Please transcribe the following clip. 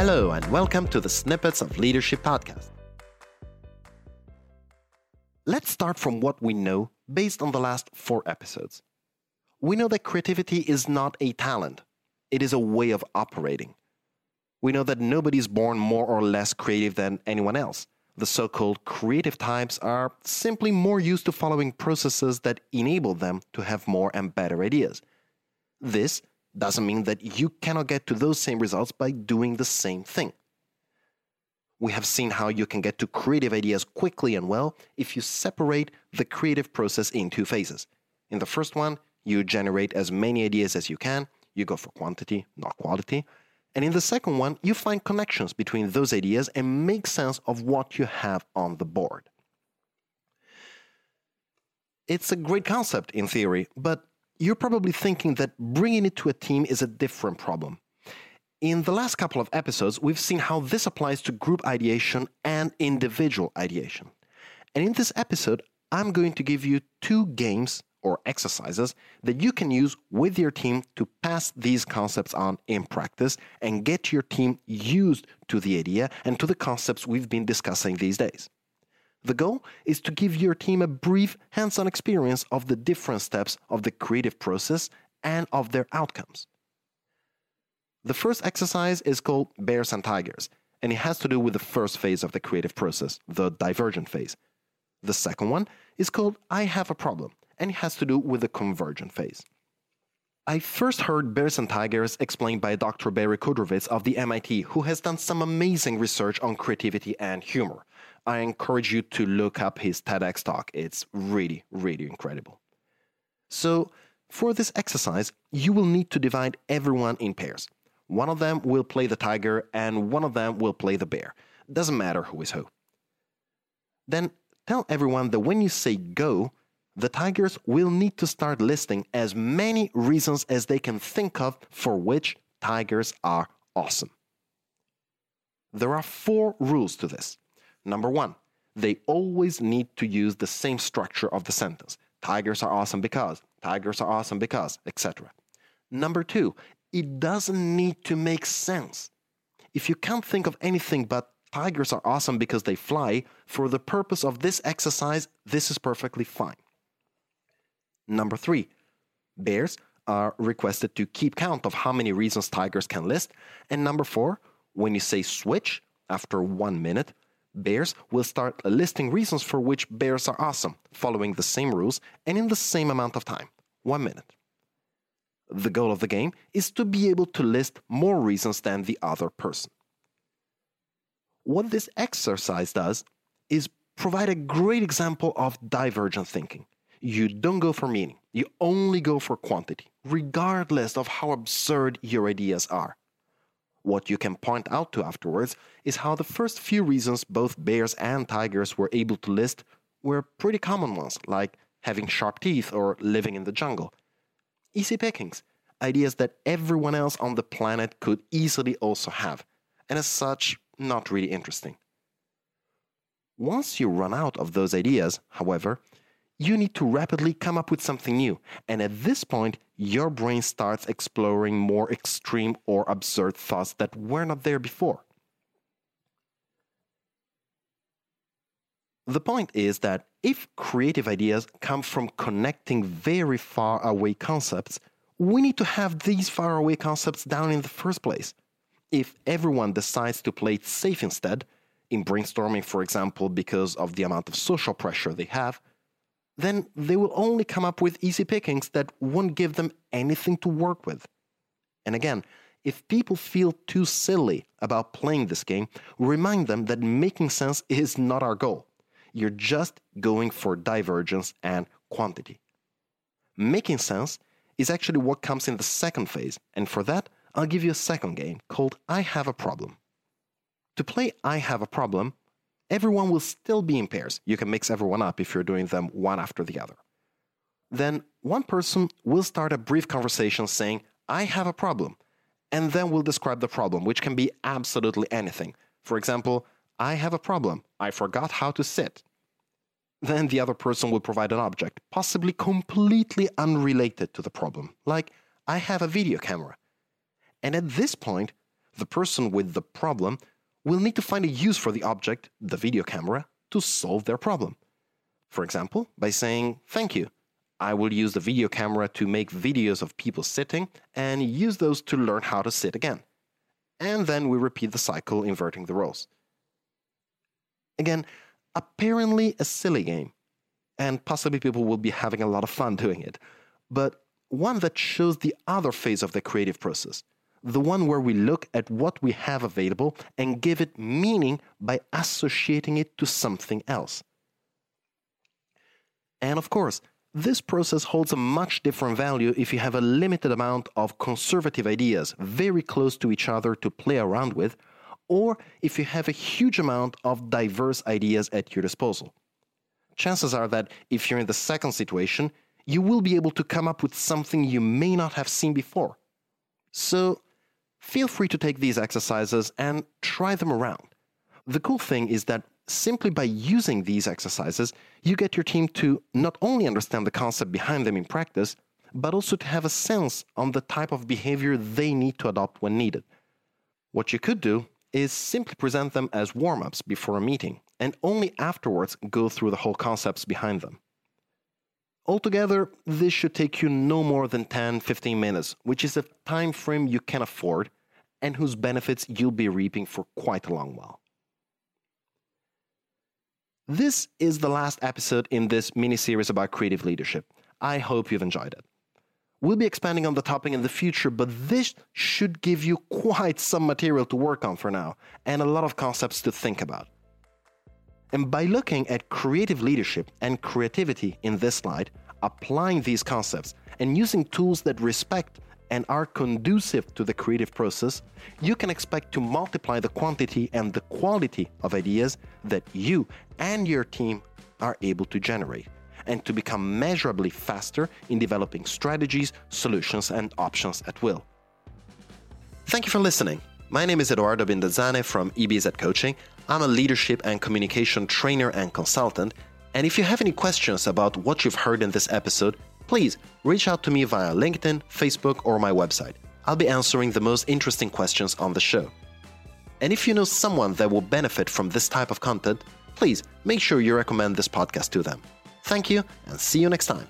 Hello and welcome to the Snippets of Leadership podcast. Let's start from what we know based on the last 4 episodes. We know that creativity is not a talent. It is a way of operating. We know that nobody is born more or less creative than anyone else. The so-called creative types are simply more used to following processes that enable them to have more and better ideas. This doesn't mean that you cannot get to those same results by doing the same thing. We have seen how you can get to creative ideas quickly and well if you separate the creative process in 2 phases. In the first one, you generate as many ideas as you can. You go for quantity, not quality. And in the second one, you find connections between those ideas and make sense of what you have on the board. It's a great concept in theory, but you're probably thinking that bringing it to a team is a different problem. In the last couple of episodes, we've seen how this applies to group ideation and individual ideation. And in this episode, I'm going to give you 2 games or exercises that you can use with your team to pass these concepts on in practice and get your team used to the idea and to the concepts we've been discussing these days. The goal is to give your team a brief, hands-on experience of the different steps of the creative process and of their outcomes. The first exercise is called Bears and Tigers, and it has to do with the first phase of the creative process, the divergent phase. The second one is called I Have a Problem, and it has to do with the convergent phase. I first heard Bears and Tigers explained by Dr. Barry Kudrowitz of the MIT, who has done some amazing research on creativity and humor. I encourage you to look up his TEDx talk. It's really, really incredible. So, for this exercise, you will need to divide everyone in pairs. One of them will play the tiger and one of them will play the bear. Doesn't matter who is who. Then tell everyone that when you say go, the tigers will need to start listing as many reasons as they can think of for which tigers are awesome. There are 4 rules to this. Number 1, they always need to use the same structure of the sentence. Tigers are awesome because, etc. Number 2, it doesn't need to make sense. If you can't think of anything but tigers are awesome because they fly, for the purpose of this exercise, this is perfectly fine. Number 3, bears are requested to keep count of how many reasons tigers can list. And number 4, when you say switch, after 1 minute, bears will start listing reasons for which bears are awesome, following the same rules and in the same amount of time, 1 minute. The goal of the game is to be able to list more reasons than the other person. What this exercise does is provide a great example of divergent thinking. You don't go for meaning, you only go for quantity, regardless of how absurd your ideas are. What you can point out to afterwards is how the first few reasons both bears and tigers were able to list were pretty common ones, like having sharp teeth or living in the jungle. Easy pickings, ideas that everyone else on the planet could easily also have, and as such, not really interesting. Once you run out of those ideas, however, you need to rapidly come up with something new, and at this point, your brain starts exploring more extreme or absurd thoughts that were not there before. The point is that if creative ideas come from connecting very far away concepts, we need to have these far away concepts down in the first place. If everyone decides to play it safe instead, in brainstorming, for example, because of the amount of social pressure they have, then they will only come up with easy pickings that won't give them anything to work with. And again, if people feel too silly about playing this game, remind them that making sense is not our goal. You're just going for divergence and quantity. Making sense is actually what comes in the second phase, and for that, I'll give you a second game called I Have a Problem. To play I Have a Problem, everyone will still be in pairs. You can mix everyone up if you're doing them one after the other. Then one person will start a brief conversation saying, I have a problem, and then will describe the problem, which can be absolutely anything. For example, I have a problem. I forgot how to sit. Then the other person will provide an object, possibly completely unrelated to the problem, like I have a video camera. And at this point, the person with the problem will need to find a use for the object, the video camera, to solve their problem. For example, by saying, "Thank you. I will use the video camera to make videos of people sitting and use those to learn how to sit again." And then we repeat the cycle, inverting the roles. Again, apparently a silly game, and possibly people will be having a lot of fun doing it, but one that shows the other phase of the creative process, the one where we look at what we have available and give it meaning by associating it to something else. And of course, this process holds a much different value if you have a limited amount of conservative ideas very close to each other to play around with, or if you have a huge amount of diverse ideas at your disposal. Chances are that if you're in the second situation, you will be able to come up with something you may not have seen before. So feel free to take these exercises and try them around. The cool thing is that simply by using these exercises, you get your team to not only understand the concept behind them in practice, but also to have a sense on the type of behavior they need to adopt when needed. What you could do is simply present them as warm-ups before a meeting, and only afterwards go through the whole concepts behind them. Altogether, this should take you no more than 10-15 minutes, which is a time frame you can afford and whose benefits you'll be reaping for quite a long while. This is the last episode in this mini-series about creative leadership. I hope you've enjoyed it. We'll be expanding on the topic in the future, but this should give you quite some material to work on for now, and a lot of concepts to think about. And by looking at creative leadership and creativity in this slide, applying these concepts, and using tools that respect and are conducive to the creative process, you can expect to multiply the quantity and the quality of ideas that you and your team are able to generate, and to become measurably faster in developing strategies, solutions, and options at will. Thank you for listening. My name is Eduardo Bindanzane from EBZ Coaching. I'm a leadership and communication trainer and consultant, and if you have any questions about what you've heard in this episode, please reach out to me via LinkedIn, Facebook, or my website. I'll be answering the most interesting questions on the show. And if you know someone that will benefit from this type of content, please make sure you recommend this podcast to them. Thank you, and see you next time.